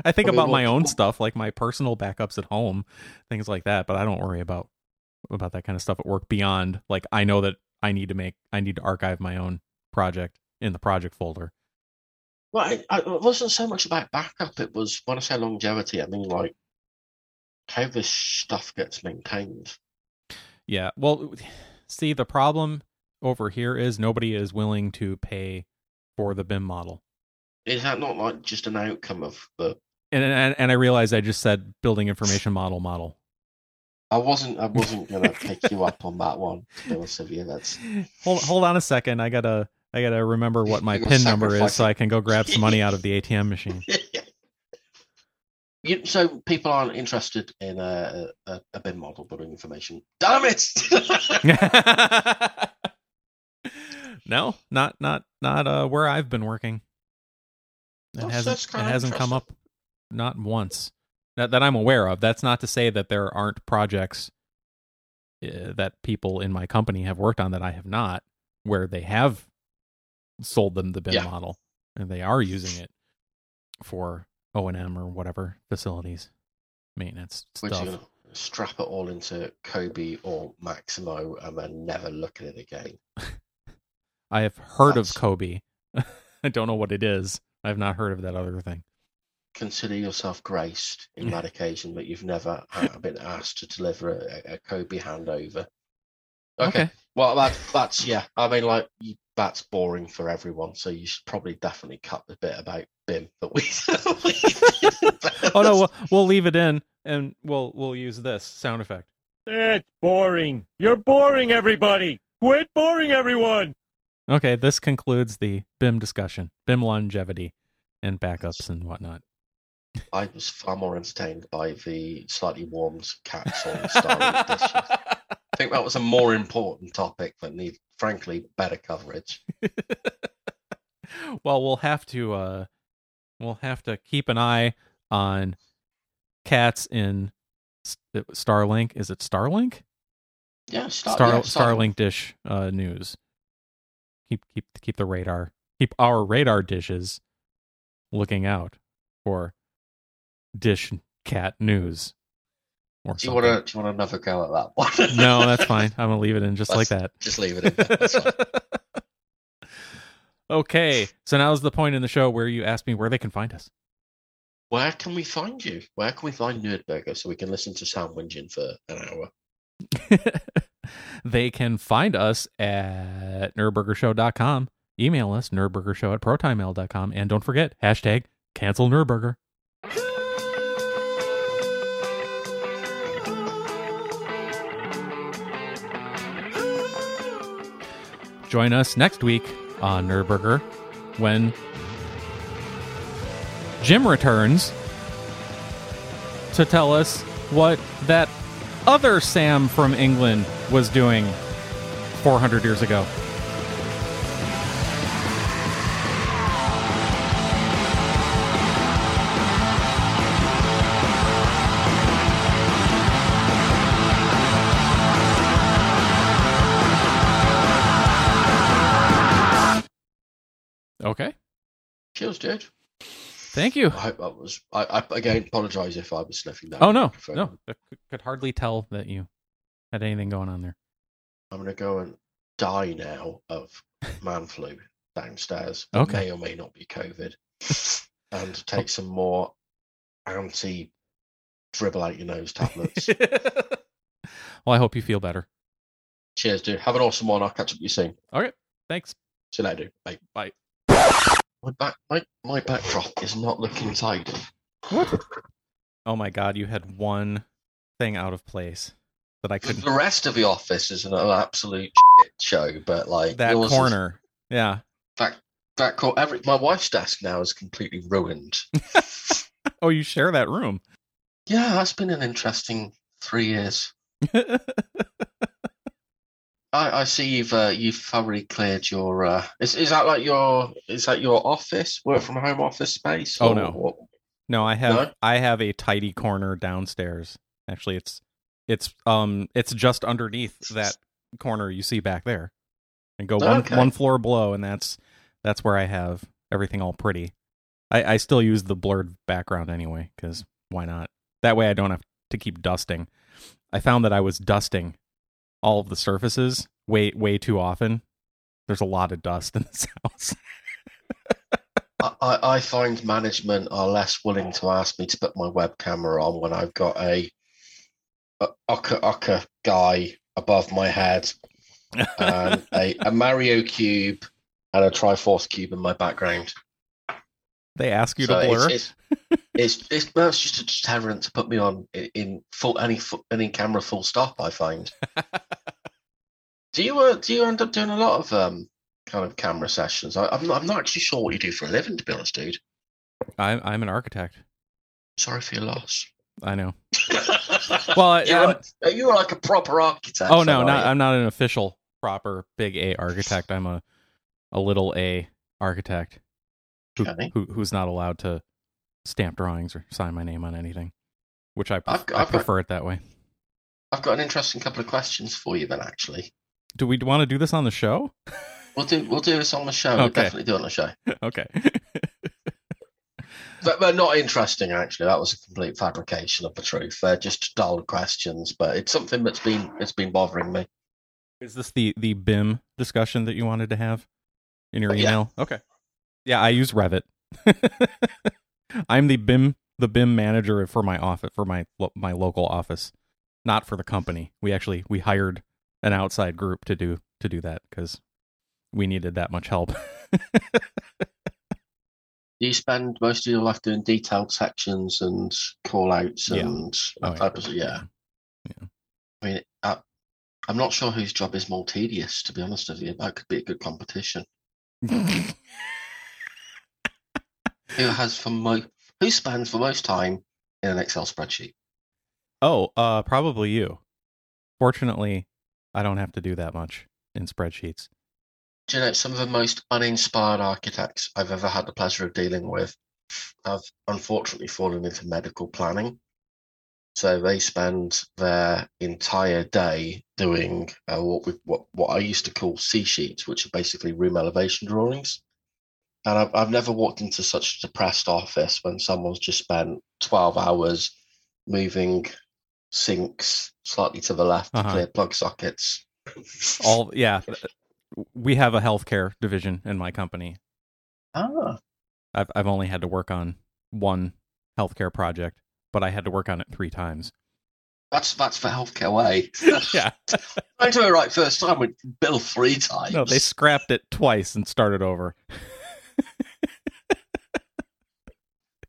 I think about my own stuff, like my personal backups at home, things like that. But I don't worry about that kind of stuff at work beyond, like, I know that I need to archive my own project in the project folder. Well, it wasn't so much about backup. It was, when I say longevity, I mean, like, how this stuff gets maintained. Yeah. Well, see, the problem over here is nobody is willing to pay for the BIM model. Is that not, like, just an outcome of the... And I realized I just said building information model. I wasn't gonna pick you up on that one. That's... Hold on a second. I gotta remember what my PIN number is so I can go grab some money out of the ATM machine. So people aren't interested in a BIM model building information. Damn it! No, not where I've been working. It hasn't come up, not once. That I'm aware of. That's not to say that there aren't projects that people in my company have worked on that I have not, where they have sold them the BIM model and they are using it for O&M or whatever, facilities maintenance stuff. Would you strap it all into COBie or Maximo and then never look at it again? I have heard of COBie. I don't know what it is. I've not heard of that other thing. Consider yourself graced in that occasion that you've never been asked to deliver a COBie handover. Okay. Well, that's yeah. I mean, like, that's boring for everyone. So you should probably definitely cut the bit about BIM that we. Oh no, we'll leave it in, and we'll use this sound effect. It's boring. You're boring everybody. Quit boring everyone. Okay, this concludes the BIM discussion. BIM longevity and backups and whatnot. I was far more entertained by the slightly warmed cats on Starlink this year. I think that was a more important topic that needs, frankly, better coverage. Well, we'll have to keep an eye on cats in Starlink. Is it Starlink? Yeah, Starlink dish news. Keep the radar. Keep our radar dishes looking out for dish cat news. Do you want another go at that one? No, that's fine. I'm gonna leave it in like that. Just leave it in. That's fine. Okay, so now's the point in the show where you ask me where they can find us. Where can we find you? Where can we find Nerd Burner so we can listen to Sam whinging for an hour? They can find us at nerdburgershow.com. Email us nerdburgershow@protonmail.com, and don't forget #CancelNerdburger. Join us next week on Nerd Burger when Jim returns to tell us what that other Sam from England was doing 400 years ago. Okay. Cheers, dude. Thank you. I hope that was... I again apologize if I was sniffing that. Oh, no. No, I could hardly tell that you had anything going on there. I'm going to go and die now of man flu downstairs. Okay. It may or may not be COVID. And take some more anti-dribble-out-your-nose tablets. Well, I hope you feel better. Cheers, dude. Have an awesome one. I'll catch up with you soon. All right. Thanks. See you later, dude. Bye. Bye. My backdrop is not looking tidy. What? Oh my god, you had one thing out of place that I couldn't... The rest of the office is an absolute shit show, but like... That corner, yeah. That corner, my wife's desk now is completely ruined. Oh, you share that room? Yeah, that's been an interesting 3 years. I see you've thoroughly cleared your is that your office, work from home office space? Oh no. What? No, I have no? I have a tidy corner downstairs. Actually, it's just underneath that corner you see back there. And go one floor below, and that's where I have everything all pretty. I still use the blurred background anyway, because why not? That way I don't have to keep dusting. I found that I was dusting all of the surfaces way too often. There's a lot of dust in this house. I find management are less willing to ask me to put my web camera on when I've got a Oka guy above my head and a Mario cube and a Triforce cube in my background. They ask you to blur. It's just a deterrent to put me on in any camera full stop, I find. Do you end up doing a lot of kind of camera sessions? I'm not actually sure what you do for a living, to be honest, dude. I'm an architect. Sorry for your loss. I know. Well, you're like a proper architect. Oh no, I'm not an official proper big A architect. I'm a little A architect. Who's not allowed to stamp drawings or sign my name on anything, which I prefer it that way. I've got an interesting couple of questions for you then, actually. Do we want to do this on the show? We'll do this on the show. Okay. We'll definitely do it on the show. Okay. but not interesting, actually. That was a complete fabrication of the truth. They're just dull questions, but it's something that's been bothering me. Is this the BIM discussion that you wanted to have in your email? Yeah. Okay. Yeah, I use Revit. I'm the BIM manager for my office, for my local office, not for the company. We hired an outside group to do that because we needed that much help. Do you spend most of your life doing detailed sections and call outs and yeah. I mean, I'm not sure whose job is more tedious, to be honest with you. That could be a good competition. Who spends the most time in an Excel spreadsheet? Oh, probably you. Fortunately, I don't have to do that much in spreadsheets. Do you know, some of the most uninspired architects I've ever had the pleasure of dealing with have unfortunately fallen into medical planning. So they spend their entire day doing what I used to call C-sheets, which are basically room elevation drawings. And I've never walked into such a depressed office when someone's just spent 12 hours moving sinks slightly to the left to clear plug sockets. We have a healthcare division in my company. Ah. I've only had to work on one healthcare project, but I had to work on it 3 times. That's the healthcare way. Yeah. I do it right first time, we bill 3 times. No, they scrapped it twice and started over.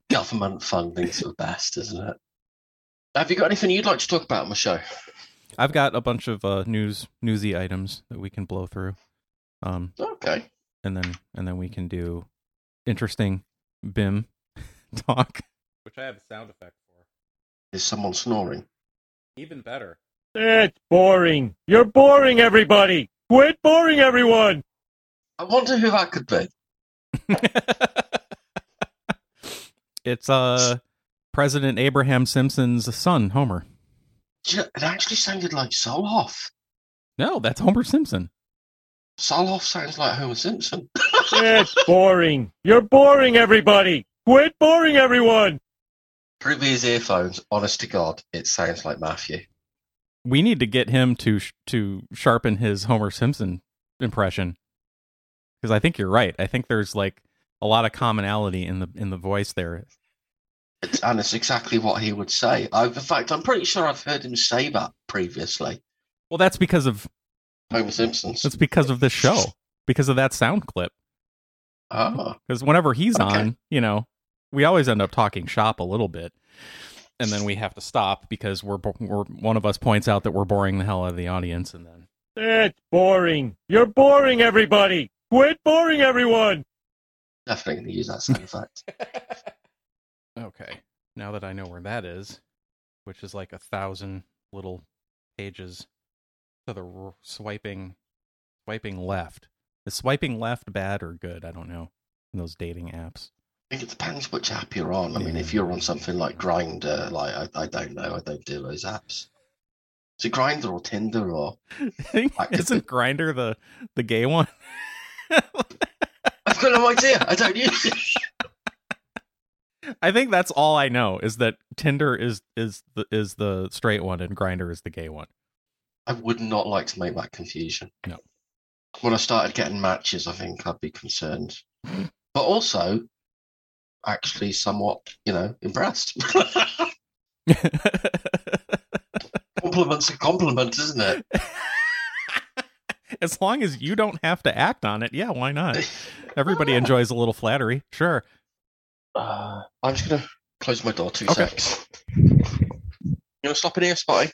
Government funding's the best, isn't it? Have you got anything you'd like to talk about on the show? I've got a bunch of newsy items that we can blow through. Okay. And then we can do interesting BIM talk, which I have a sound effect for. Is someone snoring? Even better. That's boring. You're boring everybody. Quit boring everyone. I wonder who that could be. It's President Abraham Simpson's son, Homer. It actually sounded like Soloff. No, that's Homer Simpson. Soloff sounds like Homer Simpson. It's boring. You're boring everybody. Quit boring everyone. Through these earphones, honest to God, it sounds like Matthew. We need to get him to sharpen his Homer Simpson impression. Because I think you're right. I think there's like a lot of commonality in the voice there. And it's exactly what he would say. In fact, I'm pretty sure I've heard him say that previously. Well, that's because of Homer Simpson's. That's because of this show. Because of that sound clip. Oh. Because whenever he's on, you know, we always end up talking shop a little bit. And then we have to stop because we're one of us points out that we're boring the hell out of the audience. And then it's boring. You're boring everybody. Quit boring everyone! Definitely going to use that sound effect. Okay, now that I know where that is, which is like 1,000 little pages to the swiping left. Is swiping left bad or good? I don't know. In those dating apps. It depends which app you're on. I mean, if you're on something like Grindr, like I don't know, I don't do those apps. Is it Grindr or Tinder or? Isn't Grindr the gay one? I've got no idea. I don't use it. I think that's all I know is that Tinder is the straight one and Grindr is the gay one. I would not like to make that confusion. No. When I started getting matches, I think I'd be concerned, but also actually somewhat, impressed. Compliment's a compliment, isn't it? As long as you don't have to act on it, yeah, why not? Everybody enjoys a little flattery, sure. I'm just going to close my door, two secs. You want to stop in here, Spotty?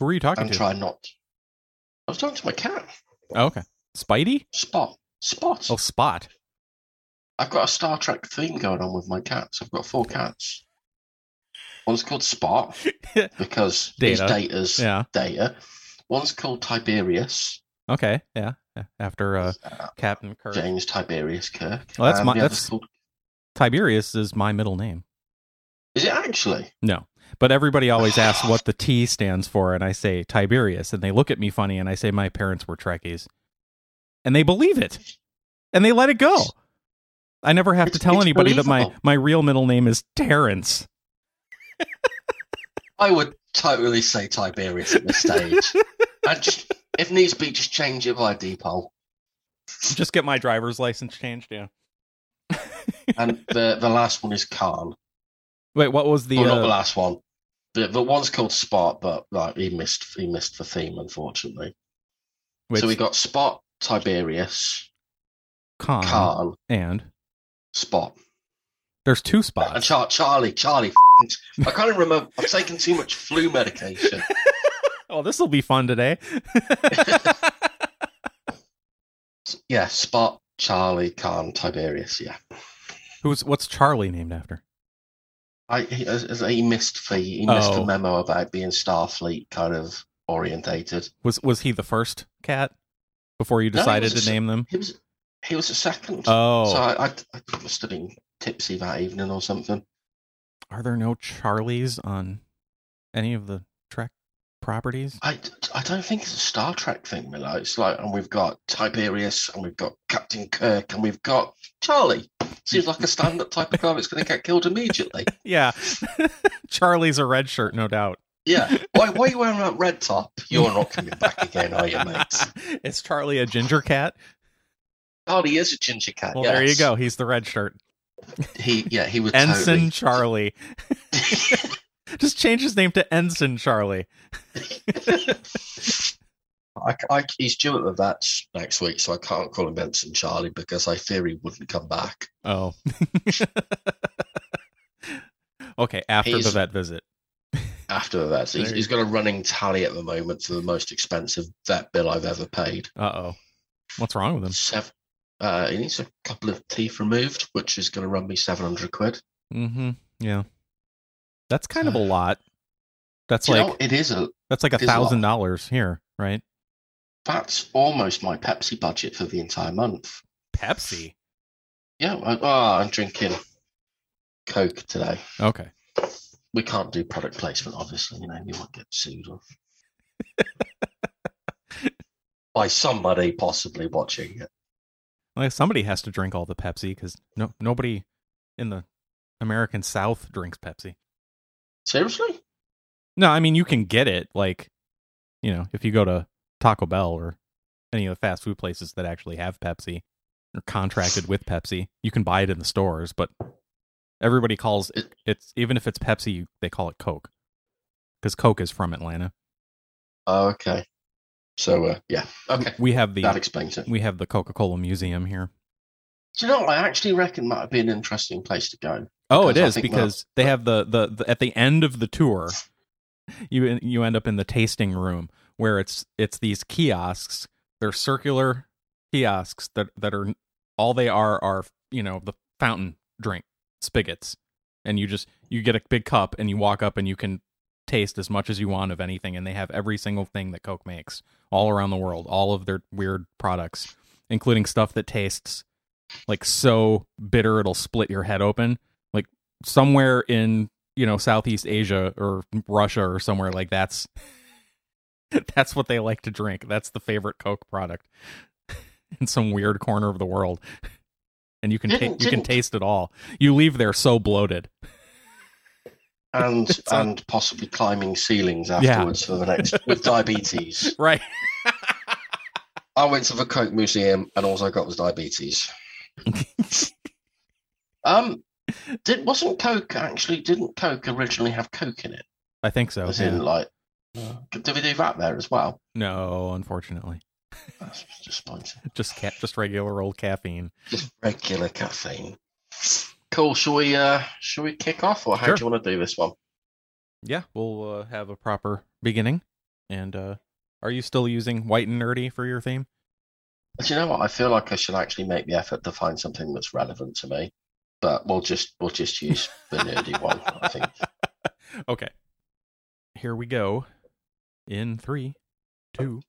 Who are you talking to? I'm trying not. I was talking to my cat. Oh, okay. Spidey? Spot. Oh, Spot. I've got a Star Trek theme going on with my cats. I've got 4 cats. One's called Spot, because he's Data's Data. One's called Tiberius. Okay, yeah. After Captain Kirk. James Tiberius Kirk. Well, that's my... Tiberius is my middle name. Is it actually? No. But everybody always asks what the T stands for, and I say Tiberius, and they look at me funny, and I say my parents were Trekkies. And they believe it. And they let it go. I never have to tell anybody that my real middle name is Terrence. I would totally say Tiberius at this stage. I just, if needs be, just change it by deepole. Just get my driver's license changed, yeah. And the last one is Khan. Wait, what was the? Oh, not the last one. The one's called Spot, but like he missed the theme, unfortunately. Which... So we got Spot, Tiberius, Khan, and Spot. There's 2 Spots. And Charlie. I can't even remember. I've taken too much flu medication. Oh, this will be fun today. Yeah, Spot, Charlie, Khan, Tiberius. Yeah. What's Charlie named after? He missed the memo about being Starfleet kind of orientated. Was he the first cat before you decided to name them? He was the second. Oh, so I must have been tipsy that evening or something. Are there no Charlies on any of the Trek properties? I don't think it's a Star Trek thing, Milo. It's like, and we've got Tiberius, and we've got Captain Kirk, and we've got Charlie. Seems like a stand-up type of car that's going to get killed immediately. Yeah. Charlie's a red shirt, no doubt. Yeah. Why are you wearing that red top? You're not coming back again, are you, mate? Is Charlie a ginger cat? Charlie is a ginger cat, well, yes. There you go. He's the red shirt. He was Ensign totally... Charlie. Just change his name to Ensign Charlie. He's due at that next week, so I can't call him Ensign Charlie because I fear he wouldn't come back. Oh. Okay, after the vet visit. So he's got a running tally at the moment for the most expensive vet bill I've ever paid. Uh-oh. What's wrong with him? He needs a couple of teeth removed, which is going to run me 700 quid. Mm-hmm, yeah. That's kind of a lot. That's like... it is a... That's like $1,000 here, right? That's almost my Pepsi budget for the entire month. Pepsi? Yeah. I'm drinking Coke today. Okay. We can't do product placement, obviously. You won't get sued by somebody possibly watching it. Well, somebody has to drink all the Pepsi because nobody in the American South drinks Pepsi. Seriously? No, I mean, you can get it, like, if you go to Taco Bell or any of the fast food places that actually have Pepsi or contracted with Pepsi, you can buy it in the stores, but everybody calls it, even if it's Pepsi, they call it Coke because Coke is from Atlanta. Okay. So, yeah. Okay. That explains it. We have the Coca-Cola Museum here. Do you know what? I actually reckon that would be an interesting place to go. Oh, it is, because they have the at the end of the tour, you end up in the tasting room where it's these kiosks. They're circular kiosks that are all they are the fountain drink spigots, and you get a big cup and you walk up and you can taste as much as you want of anything, and they have every single thing that Coke makes all around the world, all of their weird products, including stuff that tastes like so bitter it'll split your head open. Like somewhere in, you know, Southeast Asia or Russia or somewhere, like that's what they like to drink. That's the favorite Coke product in some weird corner of the world. And you can taste it all. You leave there so bloated. And possibly climbing ceilings afterwards for the next, with diabetes. Right. I went to the Coke Museum and all I got was diabetes. Didn't Coke originally have Coke in it? I think so. Did they do that there as well? No, unfortunately. That's disappointing. Just regular old caffeine. Just regular caffeine. Cool. Shall we kick off, or how do you want to do this one? Yeah, we'll have a proper beginning. And are you still using white and nerdy for your theme? But you know what? I feel like I should actually make the effort to find something that's relevant to me. But we'll just use the nerdy one, I think. Okay. Here we go. In 3, 2.